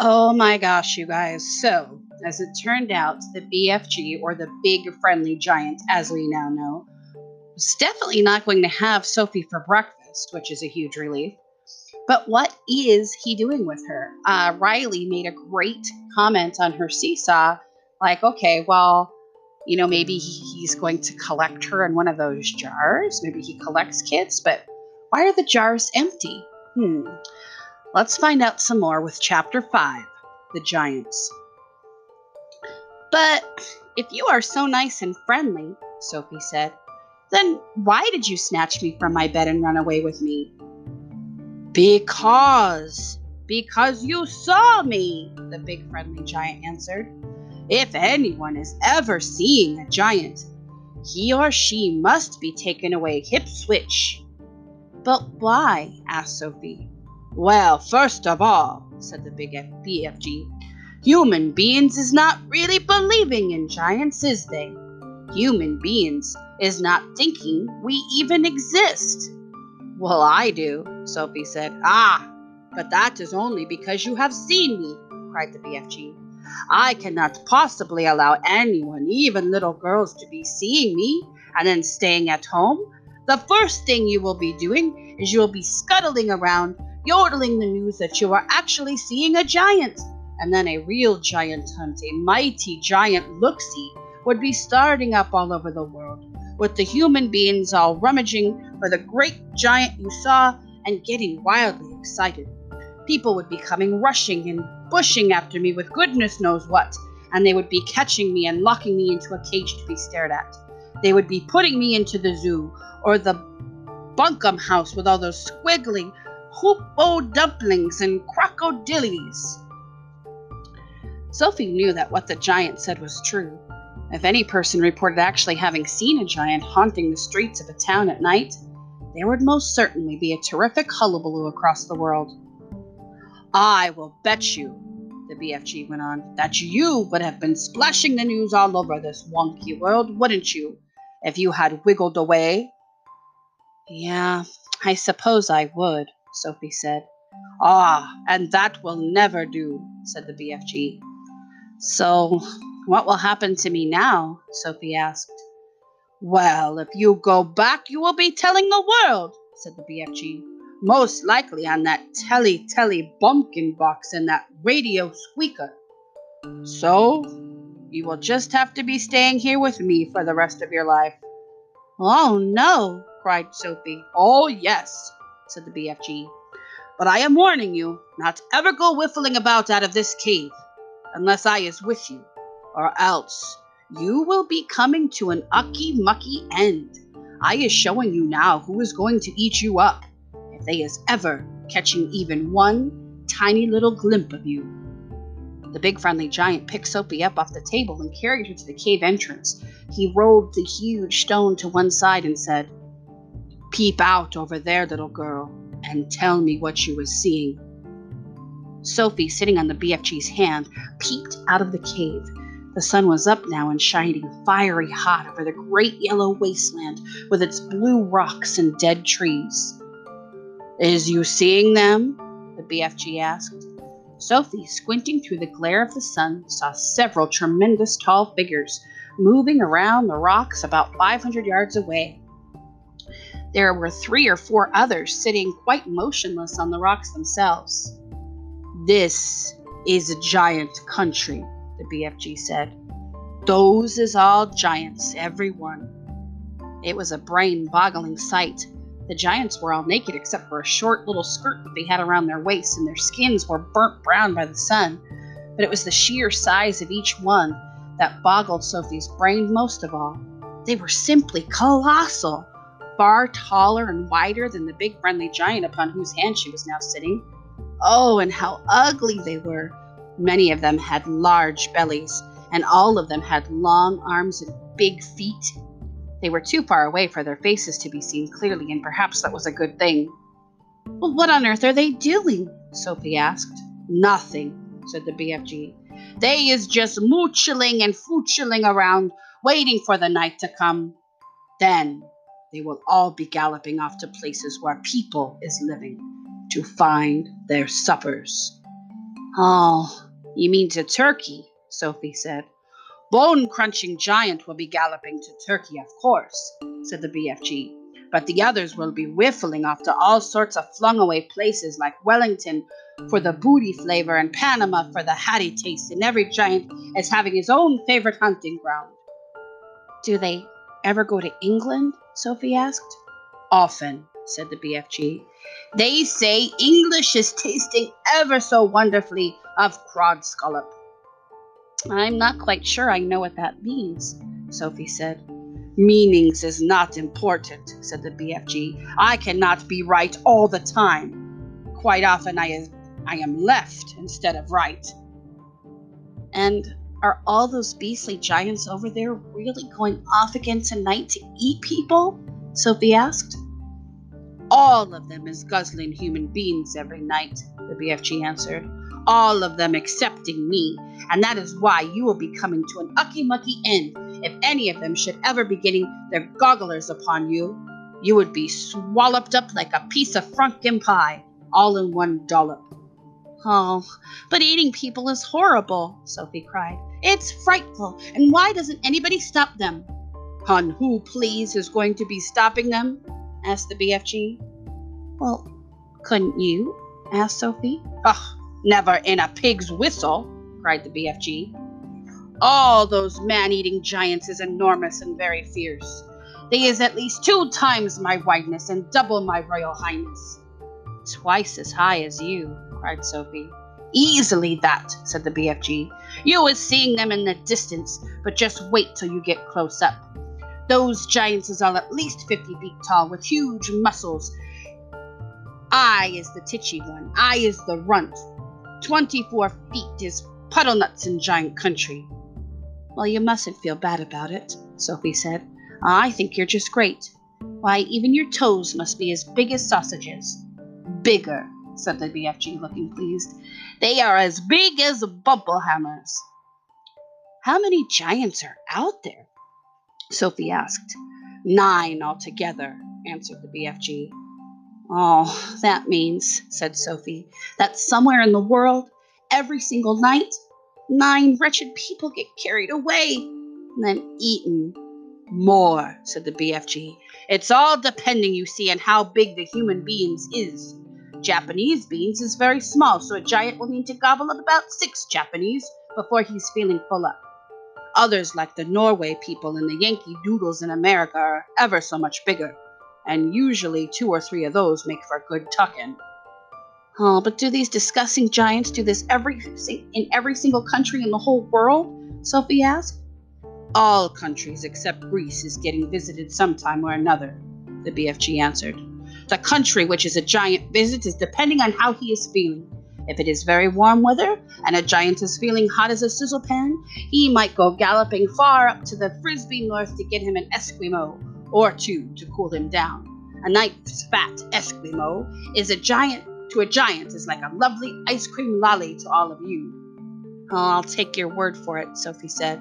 Oh my gosh, you guys. So, as it turned out, the BFG, or the Big Friendly Giant, as we now know, was definitely not going to have Sophie for breakfast, which is a huge relief. But what is he doing with her? Riley made a great comment on her seesaw, like, okay, well, you know, maybe he's going to collect her in one of those jars. Maybe he collects kids, but why are the jars empty? Let's find out some more with Chapter 5, The Giants. But if you are so nice and friendly, Sophie said, then why did you snatch me from my bed and run away with me? Because you saw me, the Big Friendly Giant answered. If anyone is ever seeing a giant, he or she must be taken away hip-switch. But why? asked Sophie. Well, first of all, said the Big BFG, human beings is not really believing in giants, is they? Human beings is not thinking we even exist. Well, I do, Sophie said. Ah, but that is only because you have seen me, cried the BFG. I cannot possibly allow anyone, even little girls, to be seeing me and then staying at home. The first thing you will be doing is you will be scuttling around, yodeling the news that you are actually seeing a giant. And then a real giant hunt, a mighty giant look-see, would be starting up all over the world, with the human beings all rummaging for the great giant you saw and getting wildly excited. People would be coming rushing and bushing after me with goodness knows what, and they would be catching me and locking me into a cage to be stared at. They would be putting me into the zoo or the bunkum house with all those squiggling hoop-o-dumplings and crocodilies. Sophie knew that what the giant said was true. If any person reported actually having seen a giant haunting the streets of a town at night, there would most certainly be a terrific hullabaloo across the world. I will bet you, the BFG went on, that you would have been splashing the news all over this wonky world, wouldn't you, if you had wiggled away? Yeah, I suppose I would, Sophie said. Ah, and that will never do, said the BFG. So, what will happen to me now? Sophie asked. Well, if you go back, you will be telling the world, said the BFG. Most likely on that telly bumpkin box and that radio squeaker. So, you will just have to be staying here with me for the rest of your life. Oh, no, cried Sophie. Oh, yes, said the BFG. But I am warning you not to ever go whiffling about out of this cave unless I is with you, or else you will be coming to an ucky-mucky end. I is showing you now who is going to eat you up, if they is ever catching even one tiny little glint of you. The Big Friendly Giant picked Sophie up off the table and carried her to the cave entrance. He rolled the huge stone to one side and said, Peep out over there, little girl, and tell me what you was seeing. Sophie, sitting on the BFG's hand, peeped out of the cave. The sun was up now and shining fiery hot over the great yellow wasteland with its blue rocks and dead trees. Is you seeing them? The BFG asked. Sophie, squinting through the glare of the sun, saw several tremendous tall figures moving around the rocks about 500 yards away. There were 3 or 4 others sitting quite motionless on the rocks themselves. This is Giant Country, the BFG said. Those is all giants, everyone. It was a brain-boggling sight. The giants were all naked except for a short little skirt that they had around their waists, and their skins were burnt brown by the sun. But it was the sheer size of each one that boggled Sophie's brain most of all. They were simply colossal, far taller and wider than the Big Friendly Giant upon whose hand she was now sitting. Oh, and how ugly they were! Many of them had large bellies, and all of them had long arms and big feet. They were too far away for their faces to be seen clearly, and perhaps that was a good thing. Well, what on earth are they doing? Sophie asked. Nothing, said the BFG. They is just moochling and foochling around, waiting for the night to come. Then they will all be galloping off to places where people is living to find their suppers. Oh, you mean to Turkey, Sophie said. Bone-crunching giant will be galloping to Turkey, of course, said the BFG. But the others will be whiffling off to all sorts of flung-away places like Wellington for the booty flavor and Panama for the hattie taste, and every giant is having his own favorite hunting ground. Do they ever go to England? Sophie asked. Often, said the BFG. They say English is tasting ever so wonderfully of crod scallop. I'm not quite sure I know what that means, Sophie said. Meanings is not important, said the BFG. I cannot be right all the time. Quite often I am left instead of right. And are all those beastly giants over there really going off again tonight to eat people? Sophie asked. All of them is guzzling human beings every night, the BFG answered. All of them excepting me, and that is why you will be coming to an ucky-mucky end. If any of them should ever be getting their gogglers upon you, you would be swallowed up like a piece of frunkin' pie, all in one dollop. Oh, but eating people is horrible, Sophie cried. It's frightful, and why doesn't anybody stop them? And who, please, is going to be stopping them? Asked the BFG. Well, couldn't you? Asked Sophie. Ugh. Never in a pig's whistle, cried the BFG. All those man-eating giants is enormous and very fierce. They is at least 2 times my wideness and double my royal highness. Twice as high as you, cried Sophie. Easily that, said the BFG. You is seeing them in the distance, but just wait till you get close up. Those giants is all at least 50 feet tall with huge muscles. I is the titchy one. I is the runt. 24 feet is puddle nuts in Giant Country. Well, you mustn't feel bad about it, Sophie said. I think you're just great. Why, even your toes must be as big as sausages. Bigger, said the BFG, looking pleased. They are as big as bubble hammers. How many giants are out there? Sophie asked. 9 altogether, answered the BFG. Oh, that means, said Sophie, that somewhere in the world, every single night, 9 wretched people get carried away and then eaten. More, said the BFG. It's all depending, you see, on how big the human beings is. Japanese beings is very small, so a giant will need to gobble up about 6 Japanese before he's feeling full up. Others, like the Norway people and the Yankee Doodles in America, are ever so much bigger. And usually 2 or 3 of those make for a good tuck-in. Oh, but do these disgusting giants do this in every single country in the whole world? Sophie asked. All countries except Greece is getting visited sometime or another, the BFG answered. The country which is a giant visit is depending on how he is feeling. If it is very warm weather and a giant is feeling hot as a sizzle pan, he might go galloping far up to the Frisbee North to get him an Eskimo or 2 to cool him down. A nice fat Eskimo is a giant is like a lovely ice cream lolly to all of you. Oh, I'll take your word for it, Sophie said.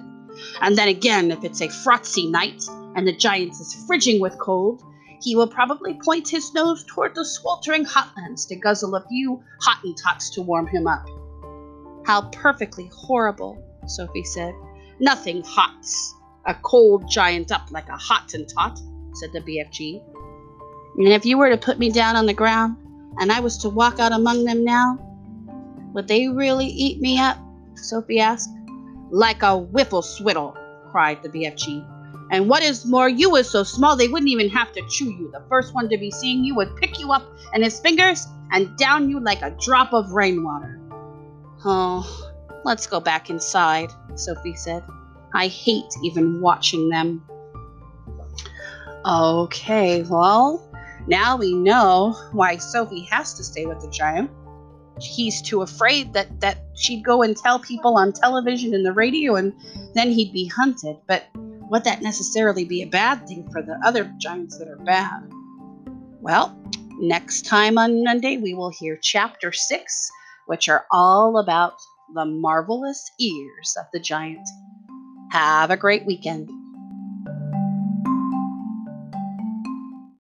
And then again, if it's a frotzy night and the giant is fridging with cold, he will probably point his nose toward the sweltering hotlands to guzzle a few Hottentots to warm him up. How perfectly horrible, Sophie said. Nothing hots a cold giant up like a Hottentot, said the BFG. And if you were to put me down on the ground, and I was to walk out among them now, would they really eat me up? Sophie asked. Like a whipple-swiddle, cried the BFG. And what is more, you was so small they wouldn't even have to chew you. The first one to be seeing you would pick you up in his fingers and down you like a drop of rainwater. Oh, let's go back inside, Sophie said. I hate even watching them. Okay, well, now we know why Sophie has to stay with the giant. He's too afraid that she'd go and tell people on television and the radio, and then he'd be hunted. But would that necessarily be a bad thing for the other giants that are bad? Well, next time on Monday, we will hear Chapter 6, which are all about the marvelous ears of the giant. Have a great weekend.